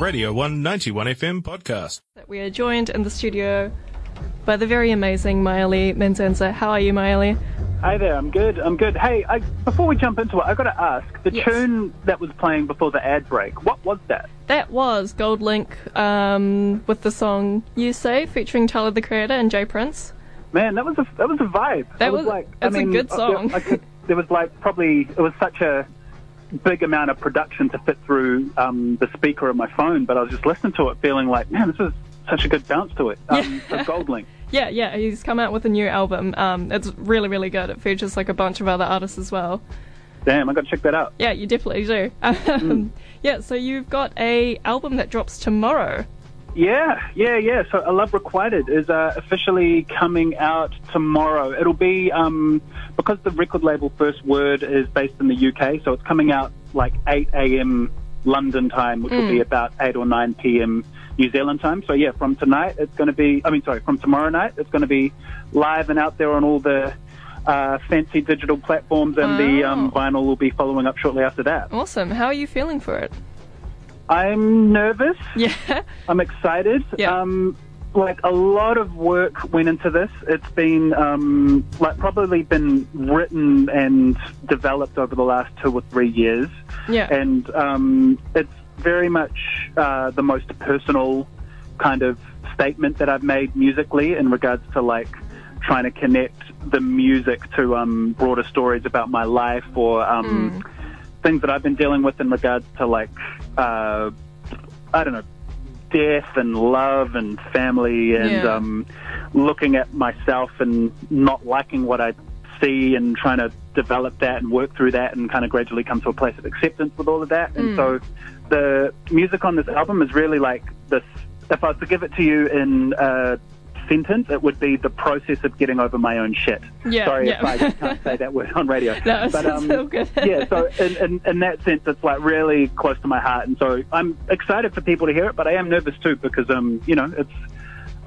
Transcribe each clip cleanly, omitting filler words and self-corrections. Radio 191 FM podcast. We are joined in the studio by the very amazing Myele Manzanza. How are you, Myele? Hi there, I'm good. Hey, before we jump into it, I've got to ask, the tune that was playing before the ad break, what was that? That was Gold Link with the song You Say, featuring Tyler the Creator and Jay Prince. Man, that was a vibe. That's a good song. It was such a big amount of production to fit through the speaker of my phone, but I was just listening to it feeling like, man, this is such a good bounce to it. Gold Link. Yeah, he's come out with a new album. It's really, really good. It features like a bunch of other artists as well. Damn, I gotta check that out. Yeah, you definitely do. Yeah, so you've got a album that drops tomorrow. Yeah. So A Love Requited is officially coming out tomorrow. It'll be, because the record label First Word is based in the UK, so it's coming out like 8 a.m. London time, which will be about 8 or 9 p.m. New Zealand time. So yeah, from tomorrow night, it's going to be live and out there on all the fancy digital platforms, and the vinyl will be following up shortly after that. Awesome. How are you feeling for it? I'm nervous. Yeah. I'm excited. Yeah. A lot of work went into this. It's been, probably been written and developed over the last 2 or 3 years. Yeah. And it's very much the most personal kind of statement that I've made musically in regards to, like, trying to connect the music to broader stories about my life or things that I've been dealing with in regards to, like, I don't know, death and love and family and looking at myself and not liking what I see and trying to develop that and work through that and kind of gradually come to a place of acceptance with all of that. And so the music on this album is really like this. If I was to give it to you in a sentence, it would be the process of getting over my own shit. If I can't say that word on radio. No, but so good. Yeah, so in that sense, it's like really close to my heart, and so I'm excited for people to hear it, but I am nervous too because it's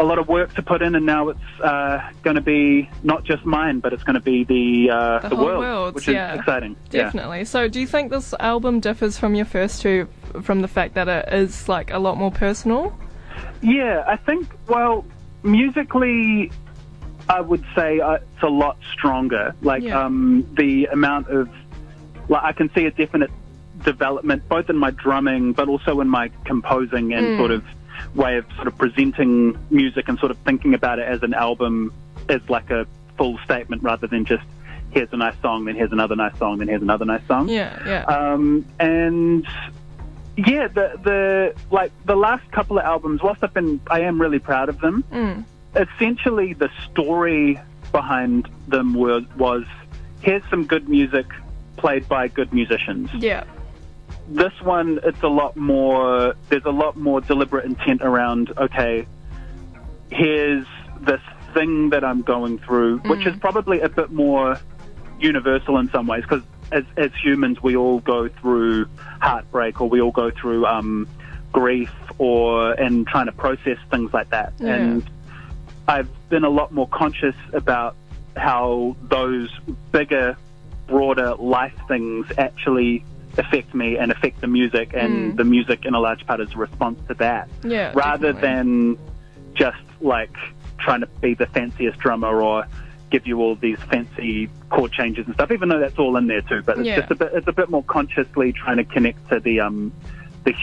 a lot of work to put in, and now it's going to be not just mine, but it's going to be the whole world, which is exciting. Definitely. Yeah. So, do you think this album differs from your first two from the fact that it is like a lot more personal? Yeah, I think. Well, musically, I would say it's a lot stronger. Like the amount of, like, I can see a definite development both in my drumming, but also in my composing and sort of presenting music and sort of thinking about it as an album, as like a full statement rather than just here's a nice song, then here's another nice song, then here's another nice song. Yeah. And yeah, the last couple of albums, whilst I am really proud of them. Essentially, the story behind them was here's some good music played by good musicians. Yeah. This one, there's a lot more deliberate intent around, okay, here's this thing that I'm going through, which is probably a bit more universal in some ways, because as humans, we all go through heartbreak, or we all go through grief, and trying to process things like that. Yeah. And I've been a lot more conscious about how those bigger, broader life things actually affect me and affect the music, and the music in a large part is a response to that, rather than just like trying to be the fanciest drummer or give you all these fancy chord changes and stuff, even though that's all in there too, but it's just a bit more consciously trying to connect to the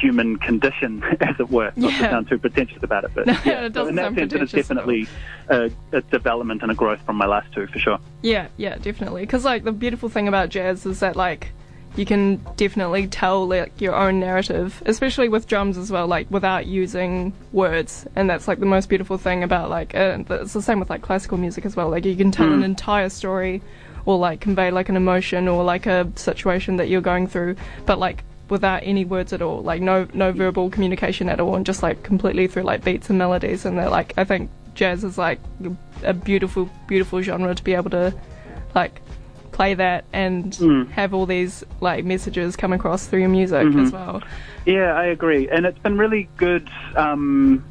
human condition, as it were, not to sound too pretentious about it, but it doesn't in that sound sense it is definitely a development and a growth from my last two, for sure. Yeah, definitely, because like the beautiful thing about jazz is that like you can definitely tell like your own narrative, especially with drums as well, like without using words, and that's like the most beautiful thing about like it's the same with like classical music as well, like you can tell an entire story or like convey like an emotion or like a situation that you're going through, but like without any words at all, like no verbal communication at all, and just like completely through like beats and melodies, and they're like, I think jazz is like a beautiful, beautiful genre to be able to like play that and have all these like messages come across through your music as well. Yeah, I agree, and it's been really good. I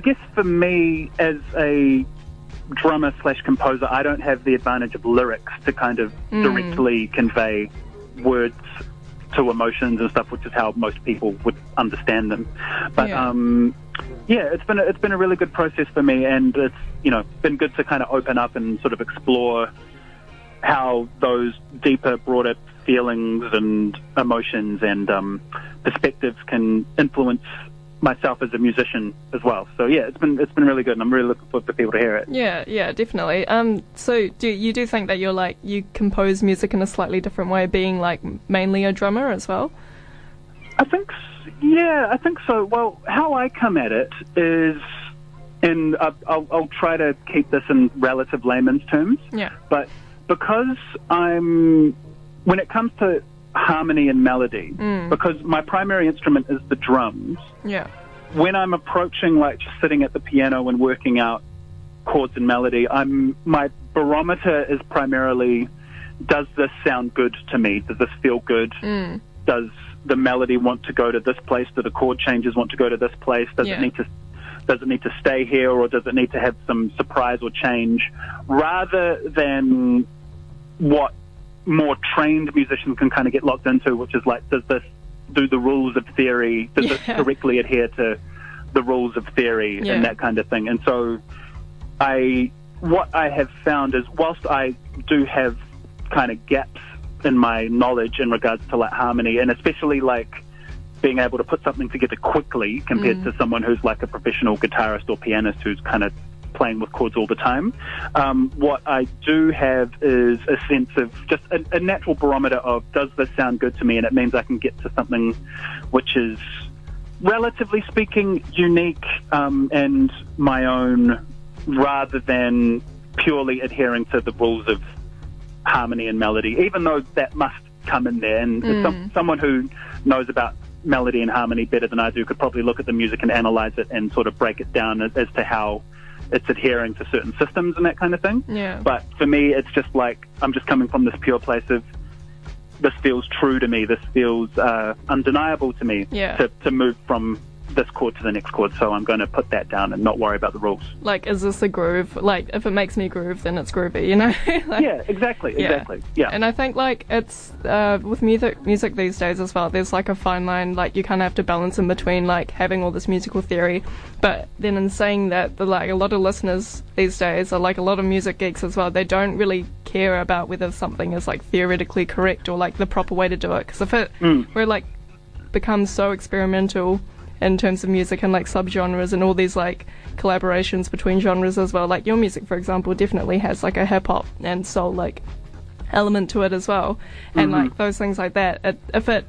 guess for me as a drummer / composer, I don't have the advantage of lyrics to kind of directly convey words to emotions and stuff, which is how most people would understand them. But it's been a really good process for me, and it's, you know, been good to kind of open up and sort of explore how those deeper, broader feelings and emotions and perspectives can influence myself as a musician as well. So yeah, it's been really good, and I'm really looking forward for people to hear it. Yeah, definitely. So do you think that you're like, you compose music in a slightly different way, being like mainly a drummer as well? I think so. Well, how I come at it is, and I'll try to keep this in relative layman's terms. Yeah. But because when it comes to harmony and melody, because my primary instrument is the drums. Yeah. When I'm approaching, like, just sitting at the piano and working out chords and melody, my barometer is primarily, does this sound good to me? Does this feel good? Does the melody want to go to this place? Do the chord changes want to go to this place? Does it need to stay here, or does it need to have some surprise or change? Rather than what more trained musicians can kind of get locked into, which is like, does this do the rules of theory? Does this correctly adhere to the rules of theory and that kind of thing? And so what I have found is, whilst I do have kind of gaps in my knowledge in regards to like harmony, and especially like being able to put something together quickly compared to someone who's like a professional guitarist or pianist who's kind of playing with chords all the time, what I do have is a sense of just a natural barometer of, does this sound good to me? And it means I can get to something which is, relatively speaking, unique and my own, rather than purely adhering to the rules of harmony and melody, even though that must come in there. And someone who knows about melody and harmony better than I do could probably look at the music and analyze it and sort of break it down as to how it's adhering to certain systems and that kind of thing. Yeah. But for me, it's just like, I'm just coming from this pure place of, this feels true to me, this feels undeniable to me, to move from this chord to the next chord, so I'm going to put that down and not worry about the rules. Like, is this a groove? Like, if it makes me groove, then it's groovy, you know? Like, yeah, exactly. Yeah. And I think, like, it's with music these days as well, there's like a fine line, like you kind of have to balance in between like having all this musical theory, but then in saying that, like, a lot of listeners these days are like, a lot of music geeks as well, they don't really care about whether something is like theoretically correct or like the proper way to do it, because if it were like becomes so experimental in terms of music and like subgenres and all these like collaborations between genres as well. Like your music, for example, definitely has like a hip hop and soul like element to it as well. And like those things like that. If it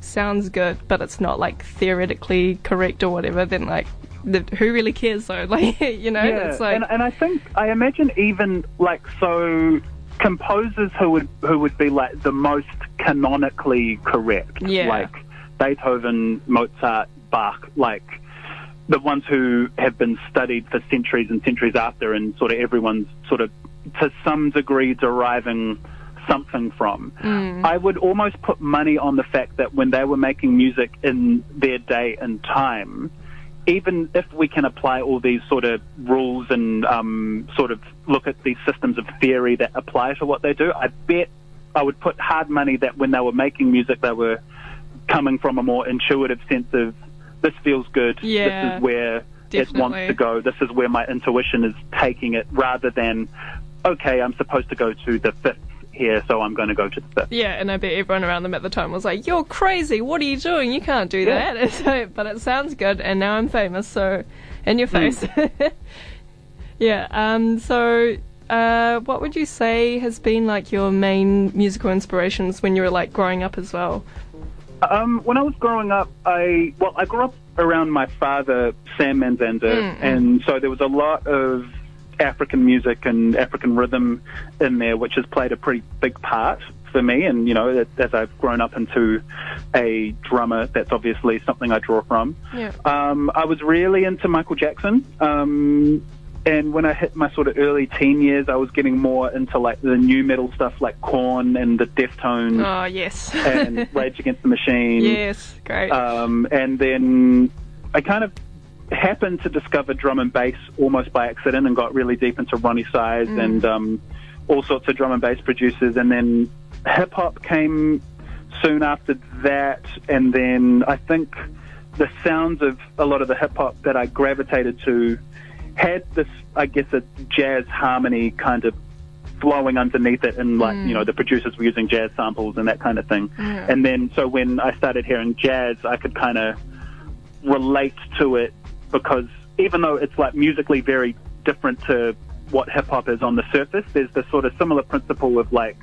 sounds good, but it's not like theoretically correct or whatever, then like who really cares though? Like, you know, it's like. And I think, I imagine even like, so composers who would be like the most canonically correct, like Beethoven, Mozart, Bach, like the ones who have been studied for centuries and centuries after, and sort of everyone's sort of to some degree deriving something from. I would almost put money on the fact that when they were making music in their day and time, even if we can apply all these sort of rules and sort of look at these systems of theory that apply to what they do, I would put hard money that when they were making music, they were coming from a more intuitive sense of, this feels good, this is where it wants to go, this is where my intuition is taking it, rather than, okay, I'm supposed to go to the fifth here, so I'm going to go to the fifth. Yeah, and I bet everyone around them at the time was like, you're crazy, what are you doing, you can't do that. So, but it sounds good, and now I'm famous, so in your face. So what would you say has been like your main musical inspirations when you were like growing up as well? When I was growing up, I grew up around my father, Sam Manzander, and so there was a lot of African music and African rhythm in there, which has played a pretty big part for me. And, you know, as I've grown up into a drummer, that's obviously something I draw from. Yeah. I was really into Michael Jackson. And when I hit my sort of early teen years, I was getting more into like the new metal stuff, like Korn and the Deftones. Oh yes. And Rage Against the Machine. Yes, great. And then I kind of happened to discover drum and bass almost by accident, and got really deep into Roni Size and all sorts of drum and bass producers. And then hip hop came soon after that, and then I think the sounds of a lot of the hip-hop that I gravitated to had this, I guess, a jazz harmony kind of flowing underneath it, and like, you know, the producers were using jazz samples and that kind of thing. And then, so when I started hearing jazz, I could kind of relate to it, because even though it's like musically very different to what hip-hop is on the surface, there's this sort of similar principle of like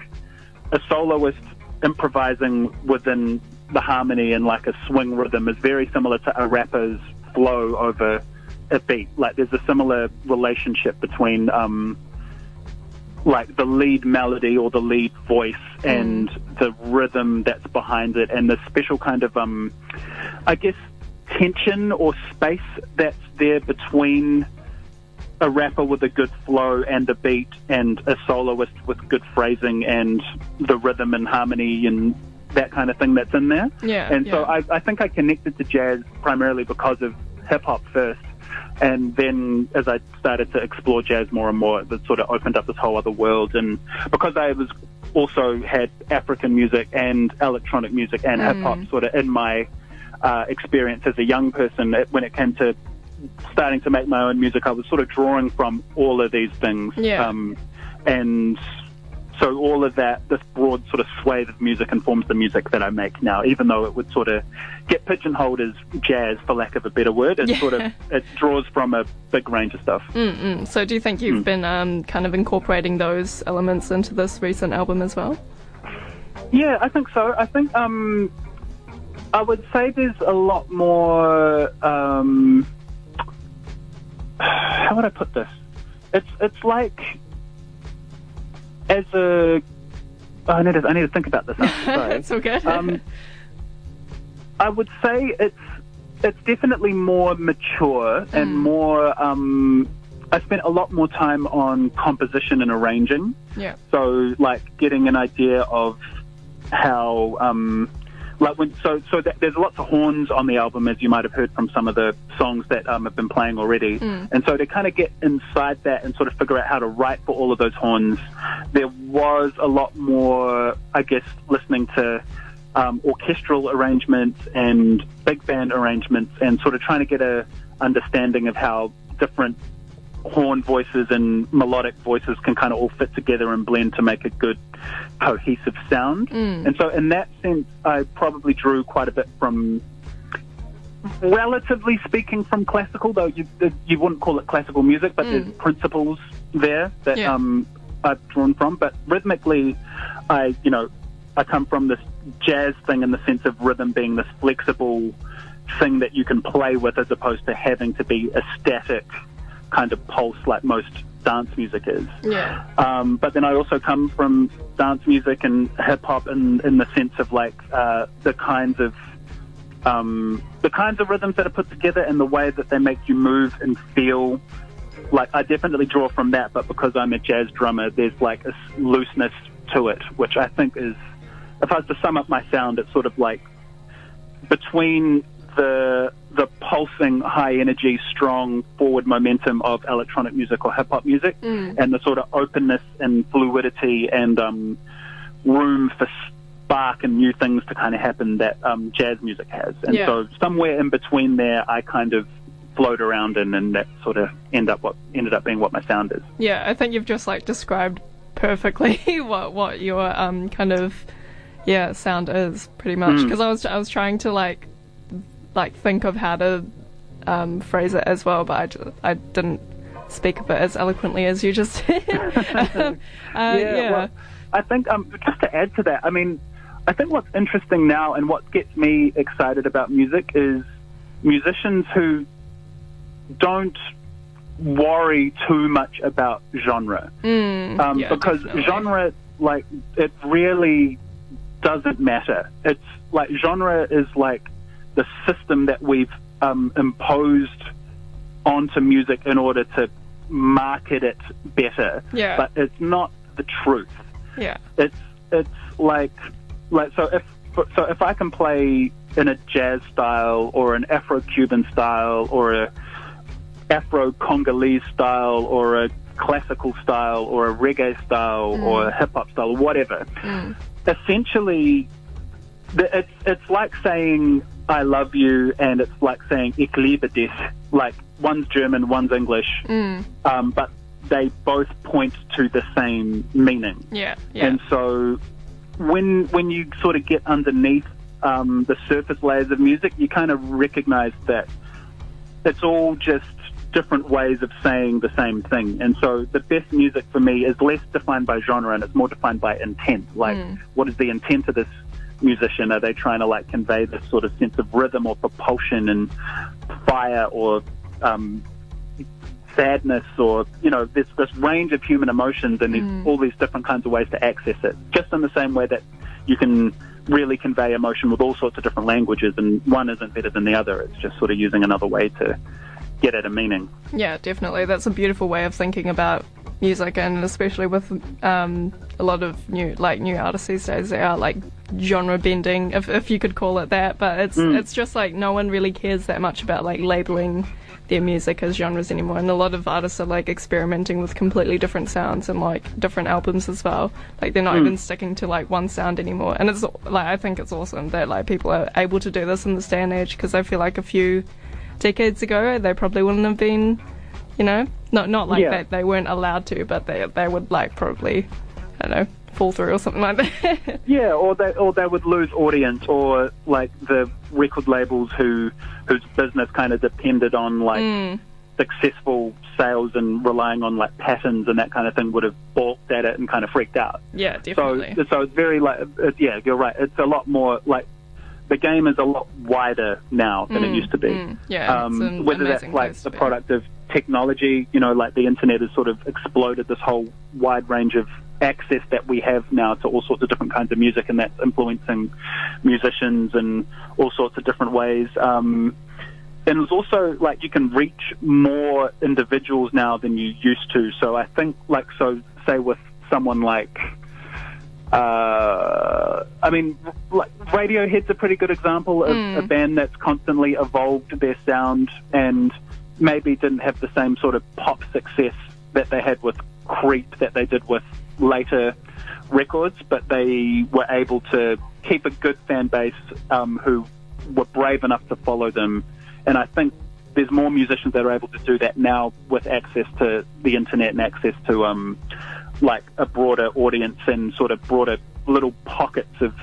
a soloist improvising within the harmony, and like a swing rhythm is very similar to a rapper's flow over a beat. Like there's a similar relationship between like the lead melody or the lead voice and the rhythm that's behind it, and the special kind of I guess tension or space that's there between a rapper with a good flow and a beat and a soloist with good phrasing and the rhythm and harmony and that kind of thing that's in there. So I think I connected to jazz primarily because of hip-hop first, and then as I started to explore jazz more and more, it sort of opened up this whole other world. And because I was also had African music and electronic music and hip-hop sort of in my experience as a young person, when it came to starting to make my own music, I was sort of drawing from all of these things. And so all of that, this broad sort of swathe of music informs the music that I make now, even though it would sort of get pigeonholed as jazz, for lack of a better word. It sort of, it draws from a big range of stuff. So do you think you've been kind of incorporating those elements into this recent album as well? Yeah, I think so. I think I would say there's a lot more... how would I put this? It's like... As a... Oh, I need to think about this. It's okay. I would say it's definitely more mature and more... I spent a lot more time on composition and arranging. So, like, getting an idea of how... there's lots of horns on the album, as you might have heard from some of the songs that have been playing already. And so to kind of get inside that and sort of figure out how to write for all of those horns, there was a lot more, I guess, listening to orchestral arrangements and big band arrangements, and sort of trying to get a understanding of how different horn voices and melodic voices can kind of all fit together and blend to make a good cohesive sound. And so in that sense, I probably drew quite a bit from, relatively speaking, from classical, though you wouldn't call it classical music, but there's principles there that I've drawn from. But rhythmically, I come from this jazz thing in the sense of rhythm being this flexible thing that you can play with, as opposed to having to be a static kind of pulse like most dance music is. But then I also come from dance music and hip-hop in the sense of like the kinds of rhythms that are put together and the way that they make you move and feel. Like, I definitely draw from that, but because I'm a jazz drummer, there's like a looseness to it, which I think is, if I was to sum up my sound, it's sort of like between the pulsing, high energy, strong forward momentum of electronic music or hip hop music, and the sort of openness and fluidity and room for spark and new things to kind of happen that jazz music has. And so somewhere in between there, I kind of float around in, and that sort of ended up being what my sound is. Yeah, I think you've just like described perfectly what your kind of sound is, pretty much. Because I was trying to like think of how to phrase it as well, but I didn't speak of it as eloquently as you just did. Well, I think just to add to that, I mean, I think what's interesting now and what gets me excited about music is musicians who don't worry too much about genre, because definitely. Genre, like, it really doesn't matter. It's like genre is like the system that we've imposed onto music in order to market it better, but it's not the truth. It's like so if I can play in a jazz style or an Afro-Cuban style or a Afro-Congolese style or a classical style or a reggae style or a hip-hop style, whatever, essentially It's like saying I love you, and it's like saying Ich liebe dich. Like, one's German, one's English, but they both point to the same meaning. Yeah. And so when you sort of get underneath the surface layers of music, you kind of recognize that it's all just different ways of saying the same thing. And so the best music for me is less defined by genre, and it's more defined by intent. Like, what is the intent of this musician? Are they trying to, like, convey this sort of sense of rhythm or propulsion and fire or sadness, or, you know, there's this range of human emotions, and there's all these different kinds of ways to access it, just in the same way that you can really convey emotion with all sorts of different languages, and one isn't better than the other. It's just sort of using another way to get at a meaning. Yeah, definitely. That's a beautiful way of thinking about music, and especially with a lot of new artists these days, they are like genre bending, if you could call it that, but it's just like no one really cares that much about like labeling their music as genres anymore, and a lot of artists are like experimenting with completely different sounds and like different albums as well. Like, they're not even sticking to like one sound anymore, and it's like, I think it's awesome that like people are able to do this in this day and age, because I feel like a few decades ago they probably wouldn't have been, you know, not like that they weren't allowed to, but they would like probably, I don't know, fall through or something like that. Yeah, or they would lose audience, or like the record labels whose business kind of depended on like successful sales and relying on like patterns and that kind of thing would have balked at it and kind of freaked out. Yeah, definitely. So it's very like, yeah, you're right. It's a lot more like, the game is a lot wider now than it used to be. Yeah, whether that's like the product of technology, you know, like the internet has sort of exploded this whole wide range of access that we have now to all sorts of different kinds of music, and that's influencing musicians in all sorts of different ways. And it's also like you can reach more individuals now than you used to. So I think like, so say with someone like, I mean, like Radiohead's a pretty good example of a band that's constantly evolved their sound and maybe didn't have the same sort of pop success that they had with Creep, that they did with later records, but they were able to keep a good fan base who were brave enough to follow them. And I think there's more musicians that are able to do that now with access to the internet and access to like a broader audience and sort of broader little pockets of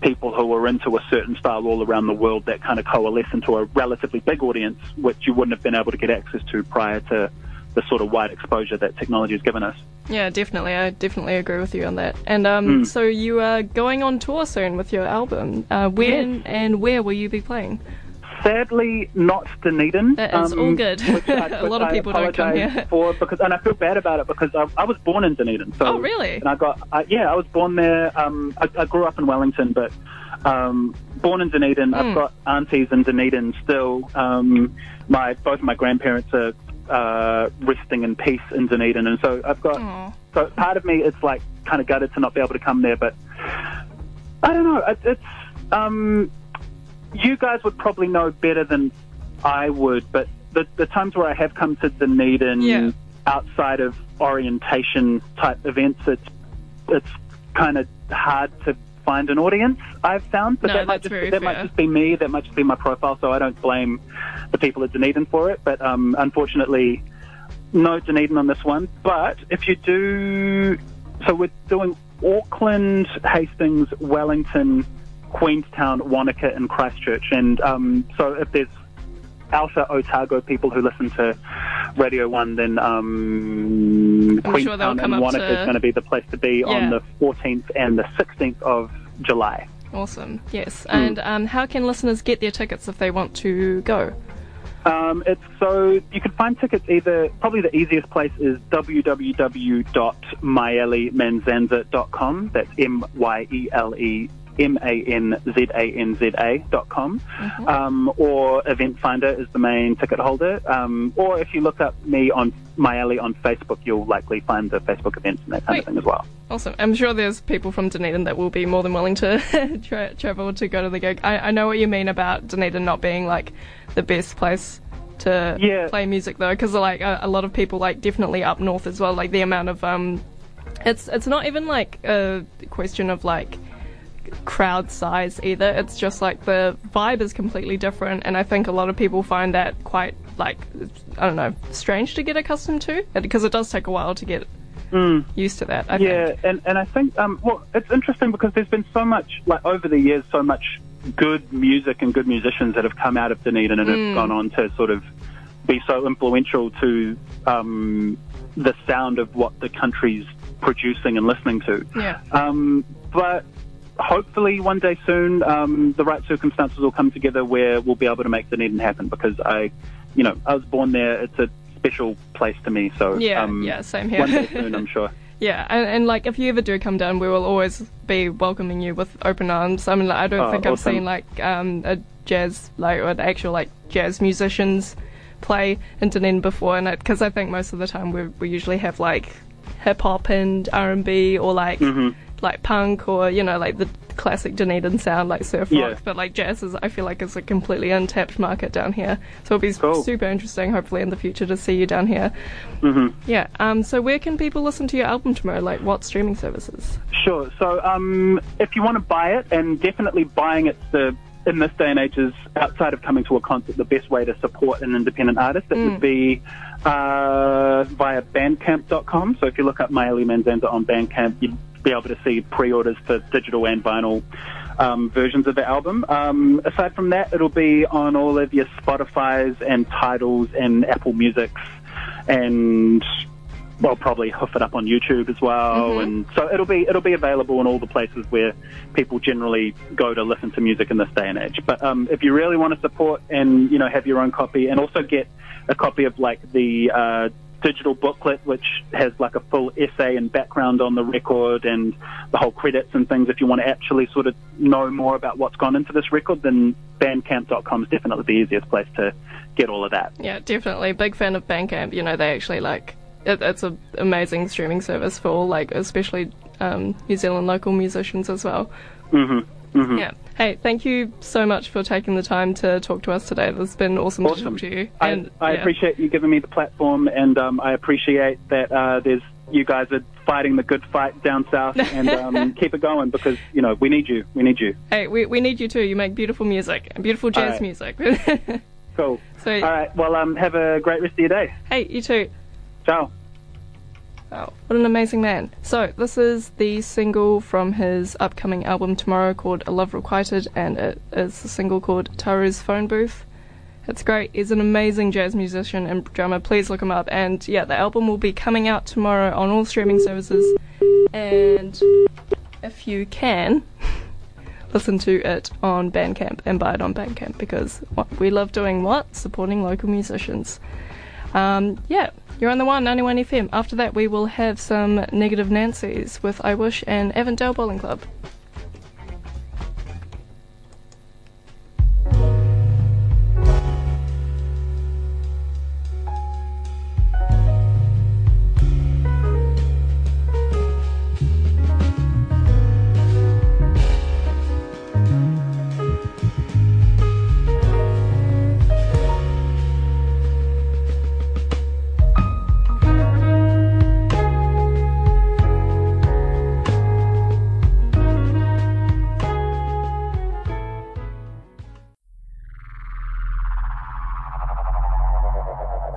people who are into a certain style all around the world that kind of coalesce into a relatively big audience, which you wouldn't have been able to get access to prior to the sort of wide exposure that technology has given us. Yeah, definitely. I definitely agree with you on that. And so you are going on tour soon with your album. When and where will you be playing? Sadly, not Dunedin. That is all good. A lot of people don't come here. And I feel bad about it because I was born in Dunedin. So, oh, really? And I was born there. I grew up in Wellington, but born in Dunedin. I've got aunties in Dunedin still. Both of my grandparents are resting in peace in Dunedin, and so I've got. Aww. So part of me, it's like kind of gutted to not be able to come there, but I don't know. It's you guys would probably know better than I would, but the times where I have come to Dunedin outside of orientation type events, it's kind of hard to find an audience, I've found, but might just be me, that might just be my profile, so I don't blame the people at Dunedin for it, but unfortunately no Dunedin on this one. But if you do, so we're doing Auckland, Hastings, Wellington, Queenstown, Wanaka and Christchurch, and so if there's outer Otago people who listen to Radio 1, then Queenstown and Wanaka is going to be the place to be on the 14th and the 16th of July. Awesome, yes. And how can listeners get their tickets if they want to go? So you can find tickets either, probably the easiest place is www.myelemanzanza.com. That's MYELEMANZANZA.com, or Event Finder is the main ticket holder, or if you look up me on Myele on Facebook, you'll likely find the Facebook events and that kind of thing as well. Awesome. I'm sure there's people from Dunedin that will be more than willing to travel to go to the gig. I know what you mean about Dunedin not being like the best place to play music though, because like a lot of people, like definitely up north as well, like the amount of it's not even like a question of like crowd size either. It's just like the vibe is completely different, and I think a lot of people find that quite, like, I don't know, strange to get accustomed to, because it does take a while to get used to that, I think. Yeah, and I think, well, it's interesting because there's been so much, like, over the years, so much good music and good musicians that have come out of Dunedin and have gone on to sort of be so influential to the sound of what the country's producing and listening to. Yeah. But hopefully one day soon, the right circumstances will come together where we'll be able to make Dunedin happen, because I was born there. It's a special place to me. So yeah, same here. One day soon, I'm sure. Yeah, and like, if you ever do come down, we will always be welcoming you with open arms. I mean, I don't think I've seen like a jazz, like, or the actual like jazz musicians play in Dunedin before, and because I think most of the time we usually have like hip hop and R&B, or like like punk, or like the classic Dunedin sound, like surf rock. But like jazz is, I feel like, is a completely untapped market down here. So it'll be super interesting, hopefully in the future, to see you down here. Yeah. So where can people listen to your album tomorrow? Like, what streaming services? Sure. So if you want to buy it, and definitely buying it's the, in this day and age, is outside of coming to a concert, the best way to support an independent artist. It would be via Bandcamp.com. So if you look up Myele Manzanza on Bandcamp, you'd be able to see pre-orders for digital and vinyl versions of the album. Aside from that, it'll be on all of your Spotify's and Tidal's and Apple Music's, and well, probably hoof it up on YouTube as well. And so it'll be available in all the places where people generally go to listen to music in this day and age. But if you really want to support and have your own copy, and also get a copy of like the digital booklet, which has like a full essay and background on the record and the whole credits and things, if you want to actually sort of know more about what's gone into this record, then Bandcamp.com is definitely the easiest place to get all of that. Yeah, definitely. Big fan of Bandcamp. They actually, like, it's an amazing streaming service for all, like, especially New Zealand local musicians as well. Yeah. Hey, thank you so much for taking the time to talk to us today. It's been awesome to talk to you. And I appreciate you giving me the platform, and I appreciate that you guys are fighting the good fight down south, and keep it going, because, we need you. We need you. Hey, we need you too. You make beautiful music, beautiful jazz music. Cool. So, all right. Well, have a great rest of your day. Hey, you too. Ciao. Wow, what an amazing man. So this is the single from his upcoming album tomorrow, called A Love Requited, and it is a single called Taru's Phone Booth. It's great. He's an amazing jazz musician and drummer. Please look him up. And yeah, the album will be coming out tomorrow on all streaming services, and if you can, listen to it on Bandcamp and buy it on Bandcamp, because we love doing what? Supporting local musicians. Yeah. You're on the one, 91 FM. After that, we will have some Negative Nancy's with I Wish and Avondale Bowling Club.